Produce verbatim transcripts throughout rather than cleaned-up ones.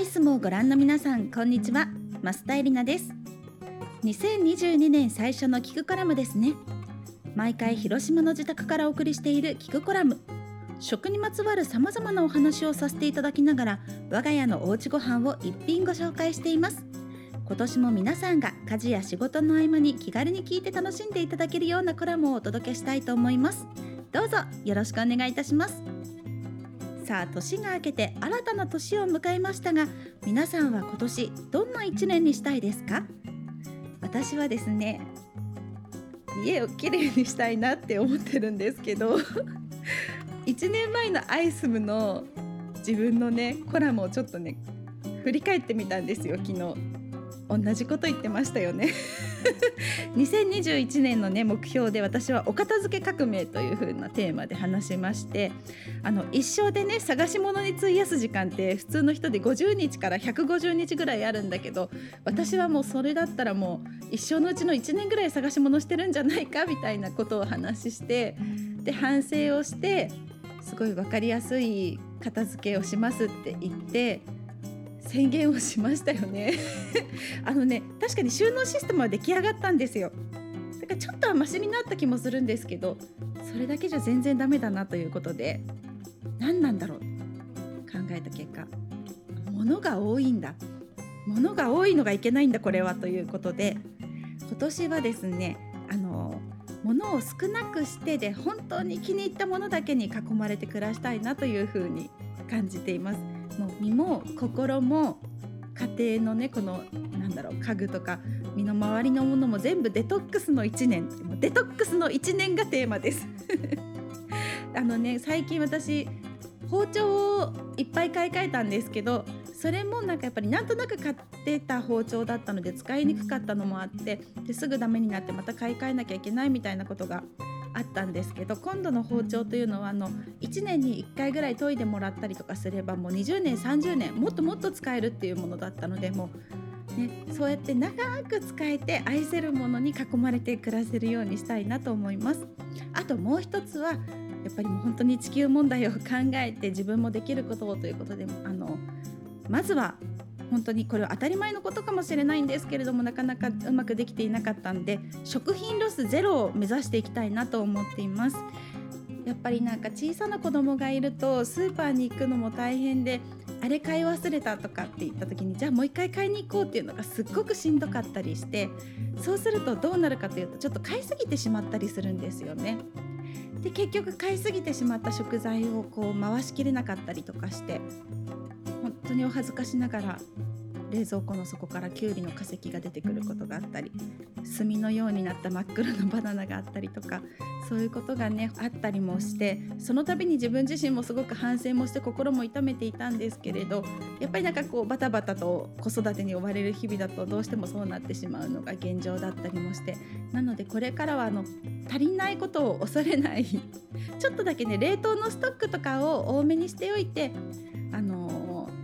アイスもご覧の皆さん、こんにちは。増田絵里奈です。にせんにじゅうにねん最初のキクコラムですね。毎回広島の自宅からお送りしているキクコラム、食にまつわるさまざまなお話をさせていただきながら、我が家のおうちご飯を一品ご紹介しています。今年も皆さんが家事や仕事の合間に気軽に聞いて楽しんでいただけるようなコラムをお届けしたいと思います。どうぞよろしくお願いいたします。さあ、年が明けて新たな年を迎えましたが、皆さんは今年どんないちねんにしたいですか？私はですね、家をきれいにしたいなって思ってるんですけどいちねんまえのアイスムの自分のねコラムをちょっとね振り返ってみたんですよ。昨日同じこと言ってましたよねにせんにじゅういちねんのね目標で、私はお片付け革命という風なテーマで話しまして、あの一生でね探し物に費やす時間って普通の人でごじゅうにちからひゃくごじゅうにちぐらいあるんだけど、私はもうそれだったらもう一生のうちのいちねんぐらい探し物してるんじゃないかみたいなことを話して、で反省をして、すごい分かりやすい片付けをしますって言って宣言をしましたよねあのね、確かに収納システムは出来上がったんですよ。だからちょっとはマシになった気もするんですけど、それだけじゃ全然ダメだなということで、何なんだろう考えた結果、物が多いんだ、物が多いのがいけないんだこれは、ということで、今年はですね、あの物を少なくしてで本当に気に入ったものだけに囲まれて暮らしたいなというふうに感じています。身も心も家庭のね、このなんだろう、家具とか身の回りのものも全部デトックスのいちねん、デトックスのいちねんがテーマですあのね、最近私包丁をいっぱい買い替えたんですけど、それもなんかやっぱりなんとなく買ってた包丁だったので使いにくかったのもあって、ですぐダメになってまた買い替えなきゃいけないみたいなことがあったんですけど、今度の包丁というのはあのいちねんにいっかいぐらい研いでもらったりとかすれば、もうにじゅうねんさんじゅうねんもっともっと使えるっていうものだったので、もう、ね、そうやって長く使えて愛せるものに囲まれて暮らせるようにしたいなと思います。あともう一つはやっぱりもう本当に地球問題を考えて自分もできることをということで、あのまずは本当にこれは当たり前のことかもしれないんですけれども、なかなかうまくできていなかったんで、食品ロスゼロを目指していきたいなと思っています。やっぱりなんか小さな子供がいるとスーパーに行くのも大変で、あれ買い忘れたとかって言った時に、じゃあもう一回買いに行こうっていうのがすっごくしんどかったりして、そうするとどうなるかというと、ちょっと買いすぎてしまったりするんですよね。で結局買いすぎてしまった食材をこう回しきれなかったりとかして、本当にお恥ずかしながら冷蔵庫の底からキュウリの化石が出てくることがあったり、炭のようになった真っ黒なバナナがあったりとか、そういうことがねあったりもして、その度に自分自身もすごく反省もして心も痛めていたんですけれど、やっぱりなんかこうバタバタと子育てに追われる日々だとどうしてもそうなってしまうのが現状だったりもして、なのでこれからはあの足りないことを恐れないちょっとだけね冷凍のストックとかを多めにしておいて、あの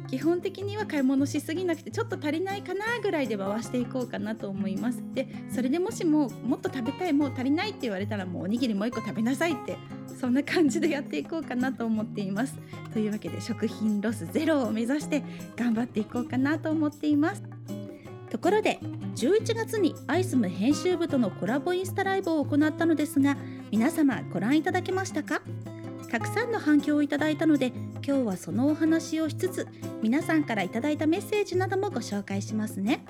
基本的には買い物しすぎなくて、ちょっと足りないかなぐらいで回していこうかなと思います。でそれでもしももっと食べたい、もう足りないって言われたら、もうおにぎりもう一個食べなさいって、そんな感じでやっていこうかなと思っています。というわけで食品ロスゼロを目指して頑張っていこうかなと思っています。ところでじゅういちがつにアイスム編集部とのコラボインスタライブを行ったのですが、皆様ご覧いただけましたか？たくさんの反響をいただいたので、今日はそのお話をしつつ、皆さんからいただいたメッセージなどもご紹介しますね。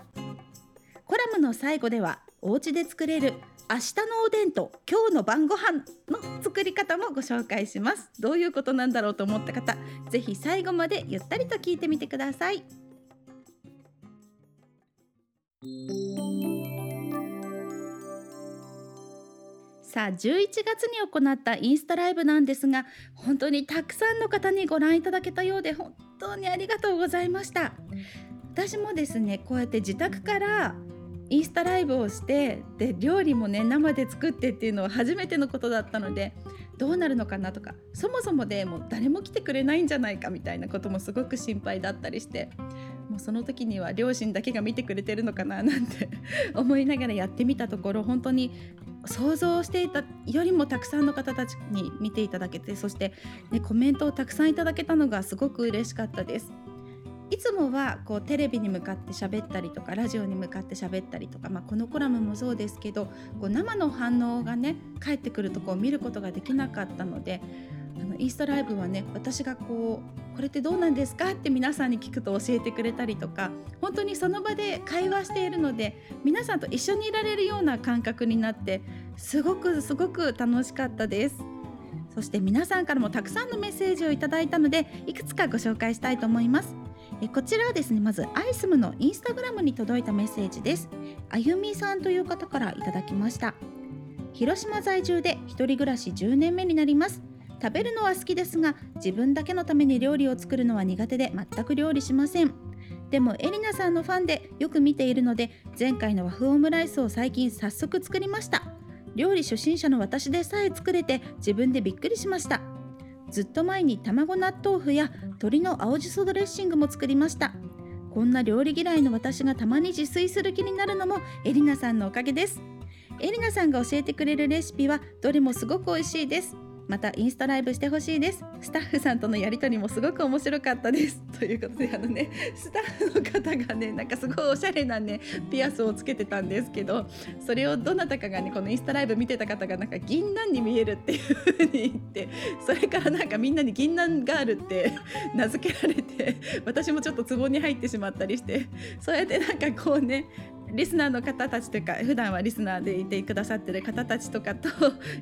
コラムの最後では、お家で作れる明日のおでんと今日の晩ご飯の作り方もご紹介します。どういうことなんだろうと思った方、ぜひ最後までゆったりと聞いてみてください。さあ、じゅういちがつに行ったインスタライブなんですが、本当にたくさんの方にご覧いただけたようで、本当にありがとうございました。私もですね、こうやって自宅からインスタライブをして、で料理もね生で作ってっていうのは初めてのことだったので、どうなるのかなとか、そもそもでもう誰も来てくれないんじゃないかみたいなこともすごく心配だったりして、もうその時には両親だけが見てくれてるのかななんて思いながらやってみたところ、本当に想像していたよりもたくさんの方たちに見ていただけて、そして、ね、コメントをたくさんいただけたのがすごく嬉しかったです。いつもはこうテレビに向かって喋ったりとかラジオに向かって喋ったりとか、まあ、このコラムもそうですけど、こう生の反応がね返ってくるとこを見ることができなかったので、あのインスタライブはね、私がこうこれってどうなんですかって皆さんに聞くと教えてくれたりとか、本当にその場で会話しているので皆さんと一緒にいられるような感覚になってすごくすごく楽しかったです。そして皆さんからもたくさんのメッセージをいただいたので、いくつかご紹介したいと思います。えこちらはですね、まずアイスムのインスタグラムに届いたメッセージです。あゆみさんという方からいただきました。広島在住で一人暮らしじゅうねんめになります。食べるのは好きですが、自分だけのために料理を作るのは苦手で全く料理しません。でもエリナさんのファンでよく見ているので、前回の和風オムライスを最近早速作りました。料理初心者の私でさえ作れて自分でびっくりしました。ずっと前に卵納豆腐や鶏の青じそドレッシングも作りました。こんな料理嫌いの私がたまに自炊する気になるのもエリナさんのおかげです。エリナさんが教えてくれるレシピはどれもすごく美味しいです。またインスタライブしてほしいです。スタッフさんとのやりとりもすごく面白かったです。ということで、あのね、スタッフの方がね、なんかすごいおしゃれなねピアスをつけてたんですけど、それをどなたかがね、このインスタライブ見てた方がなんか銀杏に見えるっていう風に言って、それからなんかみんなに銀杏ガールって名付けられて、私もちょっとツボに入ってしまったりして、そうやってなんかこうね、リスナーの方たちというか、普段はリスナーでいてくださってる方たちとかと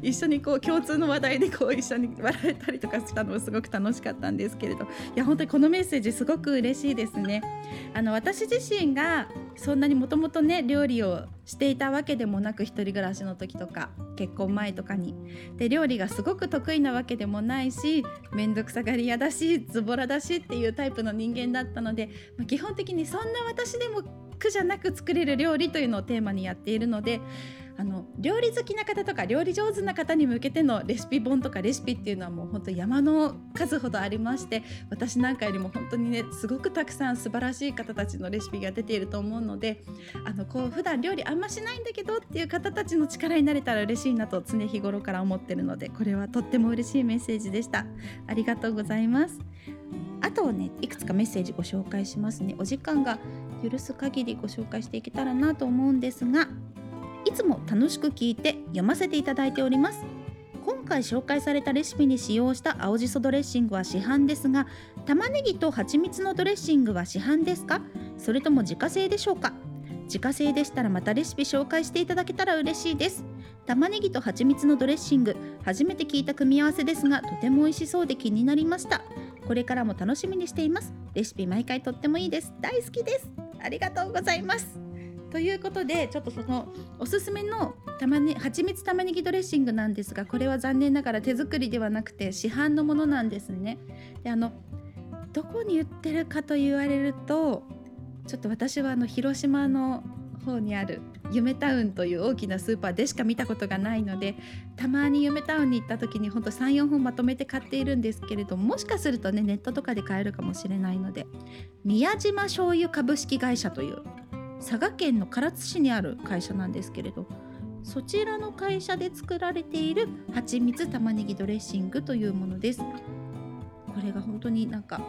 一緒にこう共通の話題でこう一緒に笑えたりとかしたのもすごく楽しかったんですけれど、いや本当にこのメッセージすごく嬉しいですね。あの私自身がそんなにもともとね料理をしていたわけでもなく、一人暮らしの時とか結婚前とかにで料理がすごく得意なわけでもないし、めんどくさがり屋だしズボラだしっていうタイプの人間だったので、まあ、基本的にそんな私でも苦じゃなく作れる料理というのをテーマにやっているので、あの料理好きな方とか料理上手な方に向けてのレシピ本とかレシピっていうのはもう本当山の数ほどありまして、私なんかよりも本当にねすごくたくさん素晴らしい方たちのレシピが出ていると思うので、あのこう普段料理あんましないんだけどっていう方たちの力になれたら嬉しいなと常日頃から思ってるので、これはとっても嬉しいメッセージでした。ありがとうございます。あとね、いくつかメッセージご紹介しますね。お時間が許す限りご紹介していけたらなと思うんですが、いつも楽しく聞いて読ませていただいております。今回紹介されたレシピに使用した青じそドレッシングは市販ですが、玉ねぎと蜂蜜のドレッシングは市販ですか、それとも自家製でしょうか。自家製でしたらまたレシピ紹介していただけたら嬉しいです。玉ねぎと蜂蜜のドレッシング、初めて聞いた組み合わせですがとても美味しそうで気になりました。これからも楽しみにしています。レシピ毎回とってもいいです。大好きです。ありがとうございます。ということで、ちょっとそのおすすめの玉ね、蜂蜜玉ねぎドレッシングなんですが、これは残念ながら手作りではなくて市販のものなんですね。で、あのどこに売ってるかと言われると、ちょっと私はあの広島の方にある夢タウンという大きなスーパーでしか見たことがないので、たまに夢タウンに行った時に本当 さん,よん 本まとめて買っているんですけれども、もしかするとねネットとかで買えるかもしれないので、宮島醤油株式会社という佐賀県の唐津市にある会社なんですけれど、そちらの会社で作られている蜂蜜玉ねぎドレッシングというものです。これが本当になんか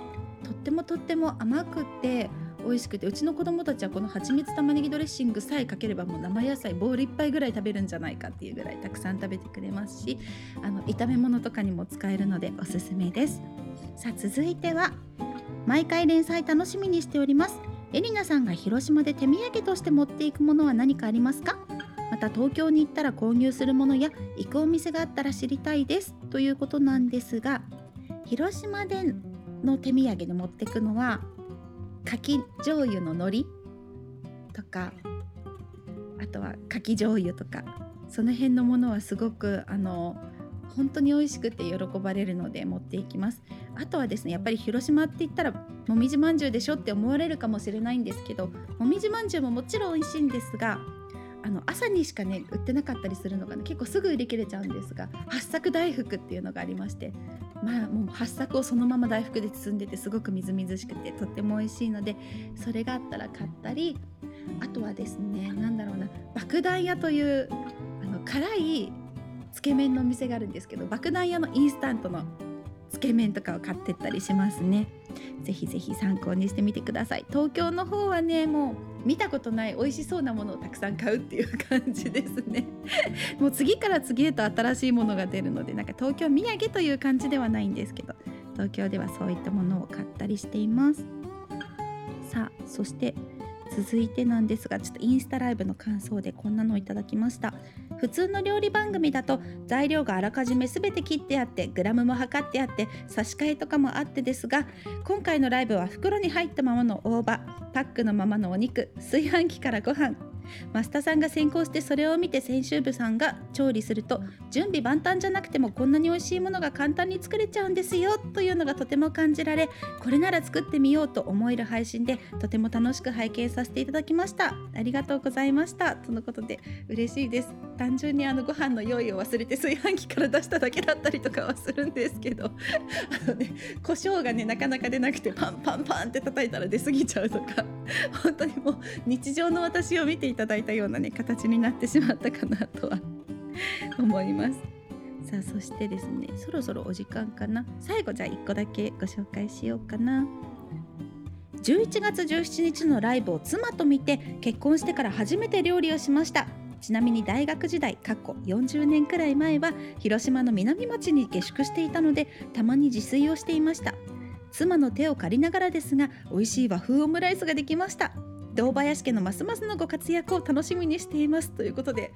とってもとっても甘くて美味しくて、うちの子供たちはこの蜂蜜玉ねぎドレッシングさえかければもう生野菜ボウル一杯ぐらい食べるんじゃないかっていうぐらいたくさん食べてくれますし、あの炒め物とかにも使えるのでおすすめです。さあ続いては、毎回連載楽しみにしております。エリナさんが広島で手土産として持っていくものは何かありますか。また東京に行ったら購入するものや行くお店があったら知りたいです。ということなんですが、広島での手土産で持っていくのはかき醤油の海苔とか、あとはかき醤油とか、その辺のものはすごくあの本当に美味しくて喜ばれるので持っていきます。あとはですね、やっぱり広島って言ったらもみじまんじゅうでしょって思われるかもしれないんですけど、もみじまんじゅうももちろん美味しいんですが、あの朝にしかね売ってなかったりするのが、ね、結構すぐ売り切れちゃうんですが、八作大福っていうのがありまして、まあもう八作をそのまま大福で包んでてすごくみずみずしくてとっても美味しいので、それがあったら買ったり、あとはですね、なんだろうな、爆弾屋というあの辛いつけ麺のお店があるんですけど、爆弾屋のインスタントのつけ麺とかを買ってったりしますね。ぜひぜひ参考にしてみてください。東京の方はね、もう見たことない美味しそうなものをたくさん買うっていう感じですね。もう次から次へと新しいものが出るので、なんか東京土産という感じではないんですけど、東京ではそういったものを買ったりしています。さあ、そして続いてなんですが、ちょっとインスタライブの感想でこんなのをいただきました。普通の料理番組だと材料があらかじめすべて切ってあって、グラムも測ってあって、差し替えとかもあってですが、今回のライブは袋に入ったままの大葉、パックのままのお肉、炊飯器からご飯、増田さんが先行してそれを見て編集部さんが調理すると、準備万端じゃなくてもこんなに美味しいものが簡単に作れちゃうんですよというのがとても感じられ、これなら作ってみようと思える配信で、とても楽しく拝見させていただきました。ありがとうございましたとのことで、嬉しいです。単純にあのご飯の用意を忘れて炊飯器から出しただけだったりとかはするんですけどあの、ね、胡椒がねなかなか出なくて、パンパンパンって叩いたら出過ぎちゃうとか、本当にもう日常の私を見ていただいていただいたようなね形になってしまったかなとは思います。さあ、そしてですね、そろそろお時間かな。最後じゃあいっこだけご紹介しようかな。じゅういちがつじゅうしちにちのライブを妻と見て、結婚してから初めて料理をしました。ちなみに大学時代、よんじゅうねんくらい前は広島の南町に下宿していたので、たまに自炊をしていました。妻の手を借りながらですが、美味しい和風オムライスができました。堂林家のますますのご活躍を楽しみにしていますということで、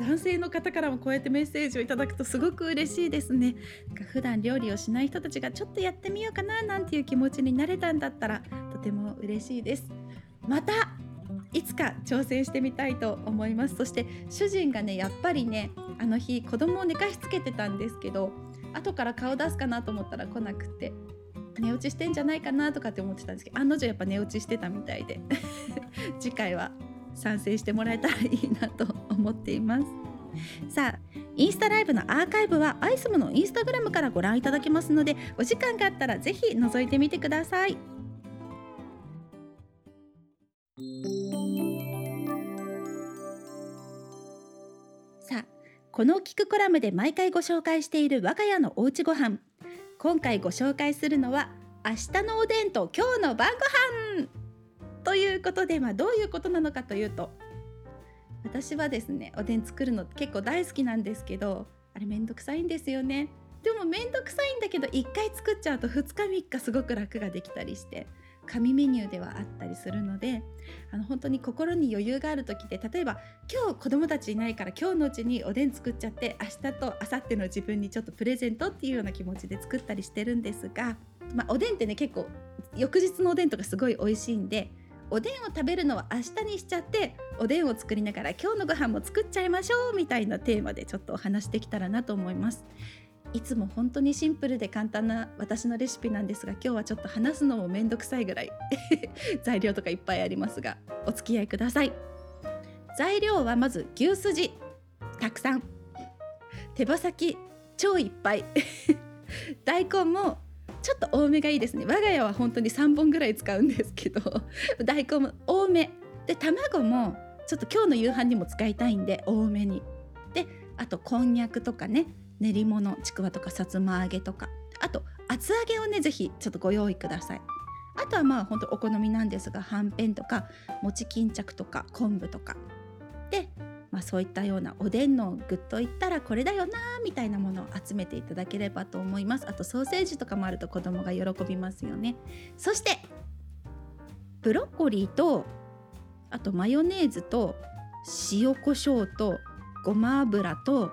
男性の方からもこうやってメッセージをいただくとすごく嬉しいですね。なんか普段料理をしない人たちがちょっとやってみようかななんていう気持ちになれたんだったら、とても嬉しいです。またいつか挑戦してみたいと思います。そして主人がね、やっぱりね、あの日子供を寝かしつけてたんですけど、後から顔出すかなと思ったら来なくて、寝落ちしてんじゃないかなとかって思ってたんですけど、案の定やっぱ寝落ちしてたみたいで次回は参戦してもらえたらいいなと思っています。さあ、インスタライブのアーカイブはアイスムのインスタグラムからご覧いただけますので、お時間があったらぜひ覗いてみてください。さあ、この聞くコラムで毎回ご紹介している我が家のおうちご飯、今回ご紹介するのは、明日のおでんと今日の晩ご飯ということで、まあ、どういうことなのかというと、私はですね、おでん作るの結構大好きなんですけど、あれめんどくさいんですよね。でもめんどくさいんだけど、いっかい作っちゃうとふつかみっかすごく楽ができたりして、紙メニューではあったりするので、あの本当に心に余裕がある時で、例えば今日子供たちいないから今日のうちにおでん作っちゃって、明日と明後日の自分にちょっとプレゼントっていうような気持ちで作ったりしてるんですが、まあ、おでんってね、結構翌日のおでんとかすごい美味しいんで、おでんを食べるのは明日にしちゃって、おでんを作りながら今日のご飯も作っちゃいましょうみたいなテーマでちょっとお話できたらなと思います。いつも本当にシンプルで簡単な私のレシピなんですが、今日はちょっと話すのもめんどくさいぐらい材料とかいっぱいありますが、お付き合いください。材料はまず牛すじたくさん、手羽先超いっぱい大根もちょっと多めがいいですね。我が家は本当にさんぼんぐらい使うんですけど大根も多めで、卵もちょっと今日の夕飯にも使いたいんで多めに、であとこんにゃくとかね、練り物、ちくわとかさつま揚げとか、あと厚揚げをね、ぜひちょっとご用意ください。あとはまあ本当お好みなんですが、はんぺんとか餅巾着とか昆布とかで、まあ、そういったようなおでんのグッといったらこれだよなみたいなものを集めていただければと思います。あとソーセージとかもあると子供が喜びますよね。そしてブロッコリーと、あとマヨネーズと塩コショウとごま油と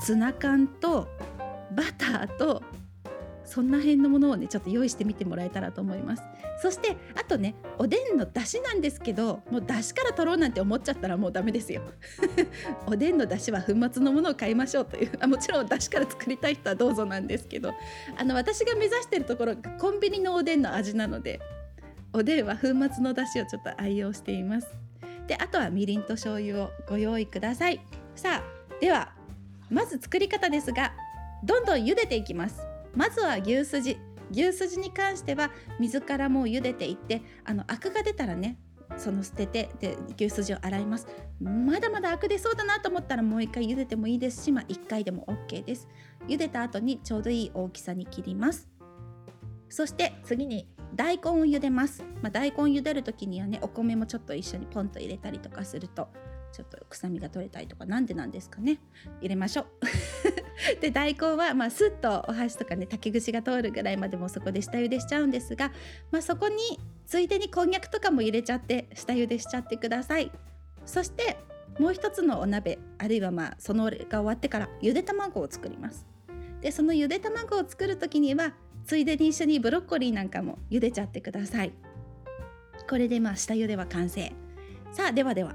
ツナ缶とバターと、そんな辺のものをねちょっと用意してみてもらえたらと思います。そしてあとね、おでんの出汁なんですけど、もう出汁から取ろうなんて思っちゃったらもうダメですよおでんの出汁は粉末のものを買いましょうという、あ、もちろん出汁から作りたい人はどうぞなんですけど、あの私が目指してるところがコンビニのおでんの味なので、おでんは粉末の出汁をちょっと愛用しています。であとはみりんと醤油をご用意ください。さあ、ではまず作り方ですが、どんどん茹でていきます。まずは牛すじ牛すじに関しては水からもう茹でていって、あのアクが出たらね、その捨てて、で牛すじを洗います。まだまだアク出そうだなと思ったらもう一回茹でてもいいですし、まあ、いっかいでも OK です。茹でた後にちょうどいい大きさに切ります。そして次に大根を茹でます、まあ、大根茹でる時にはねお米もちょっと一緒にポンと入れたりとかするとちょっと臭みが取れたりとか、なんでなんですかね、入れましょうで大根はまあスッとお箸とかね竹串が通るぐらいまでもそこで下茹でしちゃうんですが、まあ、そこについでにこんにゃくとかも入れちゃって下茹でしちゃってください。そしてもう一つのお鍋、あるいはまあそのが終わってからゆで卵を作ります。でそのゆで卵を作るときにはついでに一緒にブロッコリーなんかもゆでちゃってください。これでまあ下ゆでは完成。さあではでは、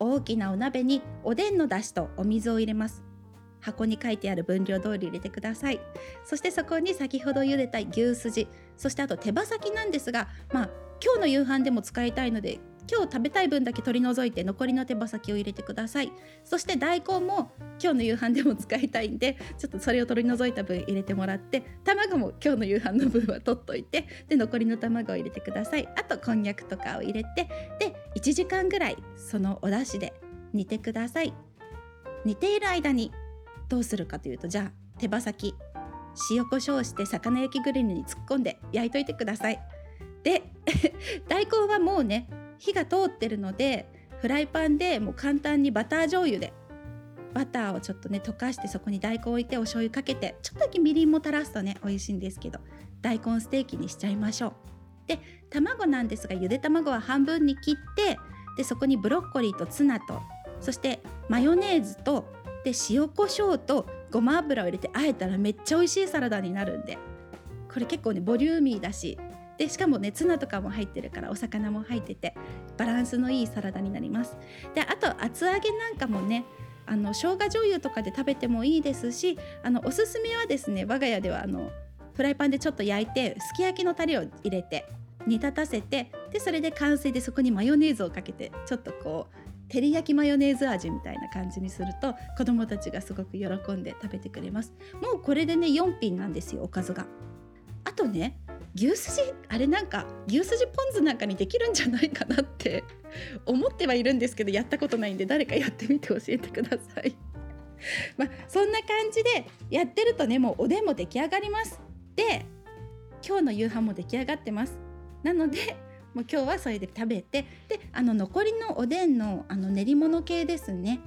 大きなお鍋におでんの出汁とお水を入れます。箱に書いてある分量通り入れてください。そしてそこに先ほど茹でた牛すじ、そしてあと手羽先なんですが、まあ今日の夕飯でも使いたいので今日食べたい分だけ取り除いて残りの手羽先を入れてください。そして大根も今日の夕飯でも使いたいんでちょっとそれを取り除いた分入れてもらって、卵も今日の夕飯の分は取っといて、で残りの卵を入れてください。あとこんにゃくとかを入れて、でいちじかんぐらいそのお出汁で煮てください。煮ている間にどうするかというと、じゃあ手羽先塩コショウして魚焼きグリルに突っ込んで焼いといてください。で大根はもうね火が通ってるのでフライパンでもう簡単にバター醤油でバターをちょっとね溶かして、そこに大根を置いてお醤油かけてちょっとだけみりんも垂らすとね美味しいんですけど、大根ステーキにしちゃいましょう。で卵なんですが、ゆで卵は半分に切って、でそこにブロッコリーとツナと、そしてマヨネーズと、で塩コショウとごま油を入れてあえたらめっちゃ美味しいサラダになるんで、これ結構ねボリューミーだし、でしかもねツナとかも入ってるからお魚も入っててバランスのいいサラダになります。であと厚揚げなんかもね、あの生姜醤油とかで食べてもいいですし、あのおすすめはですね、我が家ではあのフライパンでちょっと焼いてすき焼きのタレを入れて煮立たせて、でそれで完成で、そこにマヨネーズをかけてちょっとこう照り焼きマヨネーズ味みたいな感じにすると子どもたちがすごく喜んで食べてくれます。もうこれでねよん品なんですよ、おかずが。あとね牛すじ、あれなんか牛すじポン酢なんかにできるんじゃないかなって思ってはいるんですけど、やったことないんで誰かやってみて教えてくださいまあそんな感じでやってるとね、もうおでんも出来上がります。で今日の夕飯も出来上がってます。なのでもう今日はそれで食べて、であの残りのおでんの、あの練り物系ですね、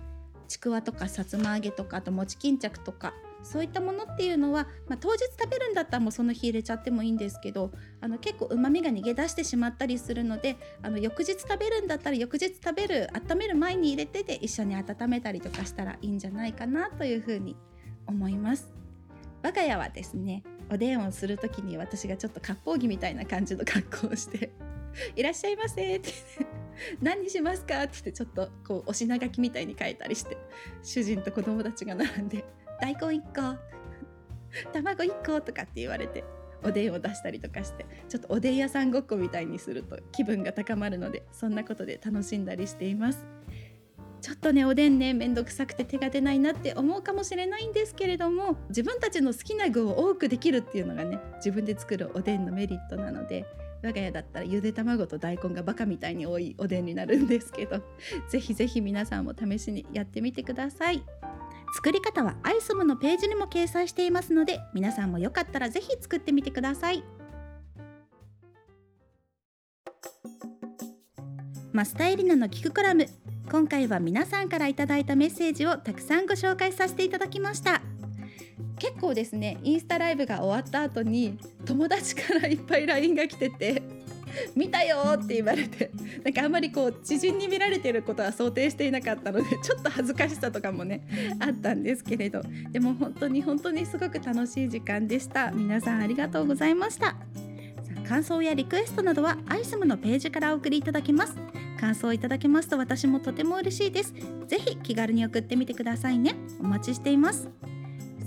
ちくわとかさつま揚げとか、あともち巾着とかそういったものっていうのは、まあ、当日食べるんだったらもうその日入れちゃってもいいんですけど、あの結構うまみが逃げ出してしまったりするので、あの翌日食べるんだったら翌日食べる、温める前に入れてで一緒に温めたりとかしたらいいんじゃないかなというふうに思います。我が家はですね、おでんをするときに私がちょっと割烹着みたいな感じの格好をしていらっしゃいませって何にしますかって言ってちょっとこうお品書きみたいに書いたりして、主人と子供たちが並んで大根いっこ卵いっことかって言われておでんを出したりとかして、ちょっとおでん屋さんごっこみたいにすると気分が高まるので、そんなことで楽しんだりしています。ちょっとねおでんねめんどくさくて手が出ないなって思うかもしれないんですけれども、自分たちの好きな具を多くできるっていうのがね自分で作るおでんのメリットなので、我が家だったらゆで卵と大根がバカみたいに多いおでんになるんですけど、ぜひぜひ皆さんも試しにやってみてください。作り方はアイスムのページにも掲載していますので、皆さんもよかったらぜひ作ってみてください。増田絵里奈の聞くコラム、今回は皆さんからいただいたメッセージをたくさんご紹介させていただきました。結構ですね、インスタライブが終わった後に友達からいっぱい ライン が来てて見たよって言われて、なんかあんまりこう知人に見られてることは想定していなかったので、ちょっと恥ずかしさとかもねあったんですけれど、でも本当に本当にすごく楽しい時間でした。皆さんありがとうございました。さあ、感想やリクエストなどはアイスムのページからお送りいただけます。感想いただけますと私もとても嬉しいです。ぜひ気軽に送ってみてくださいね。お待ちしています。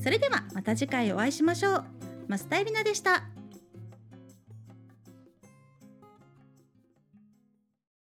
それではまた次回お会いしましょう。増田絵里奈でした。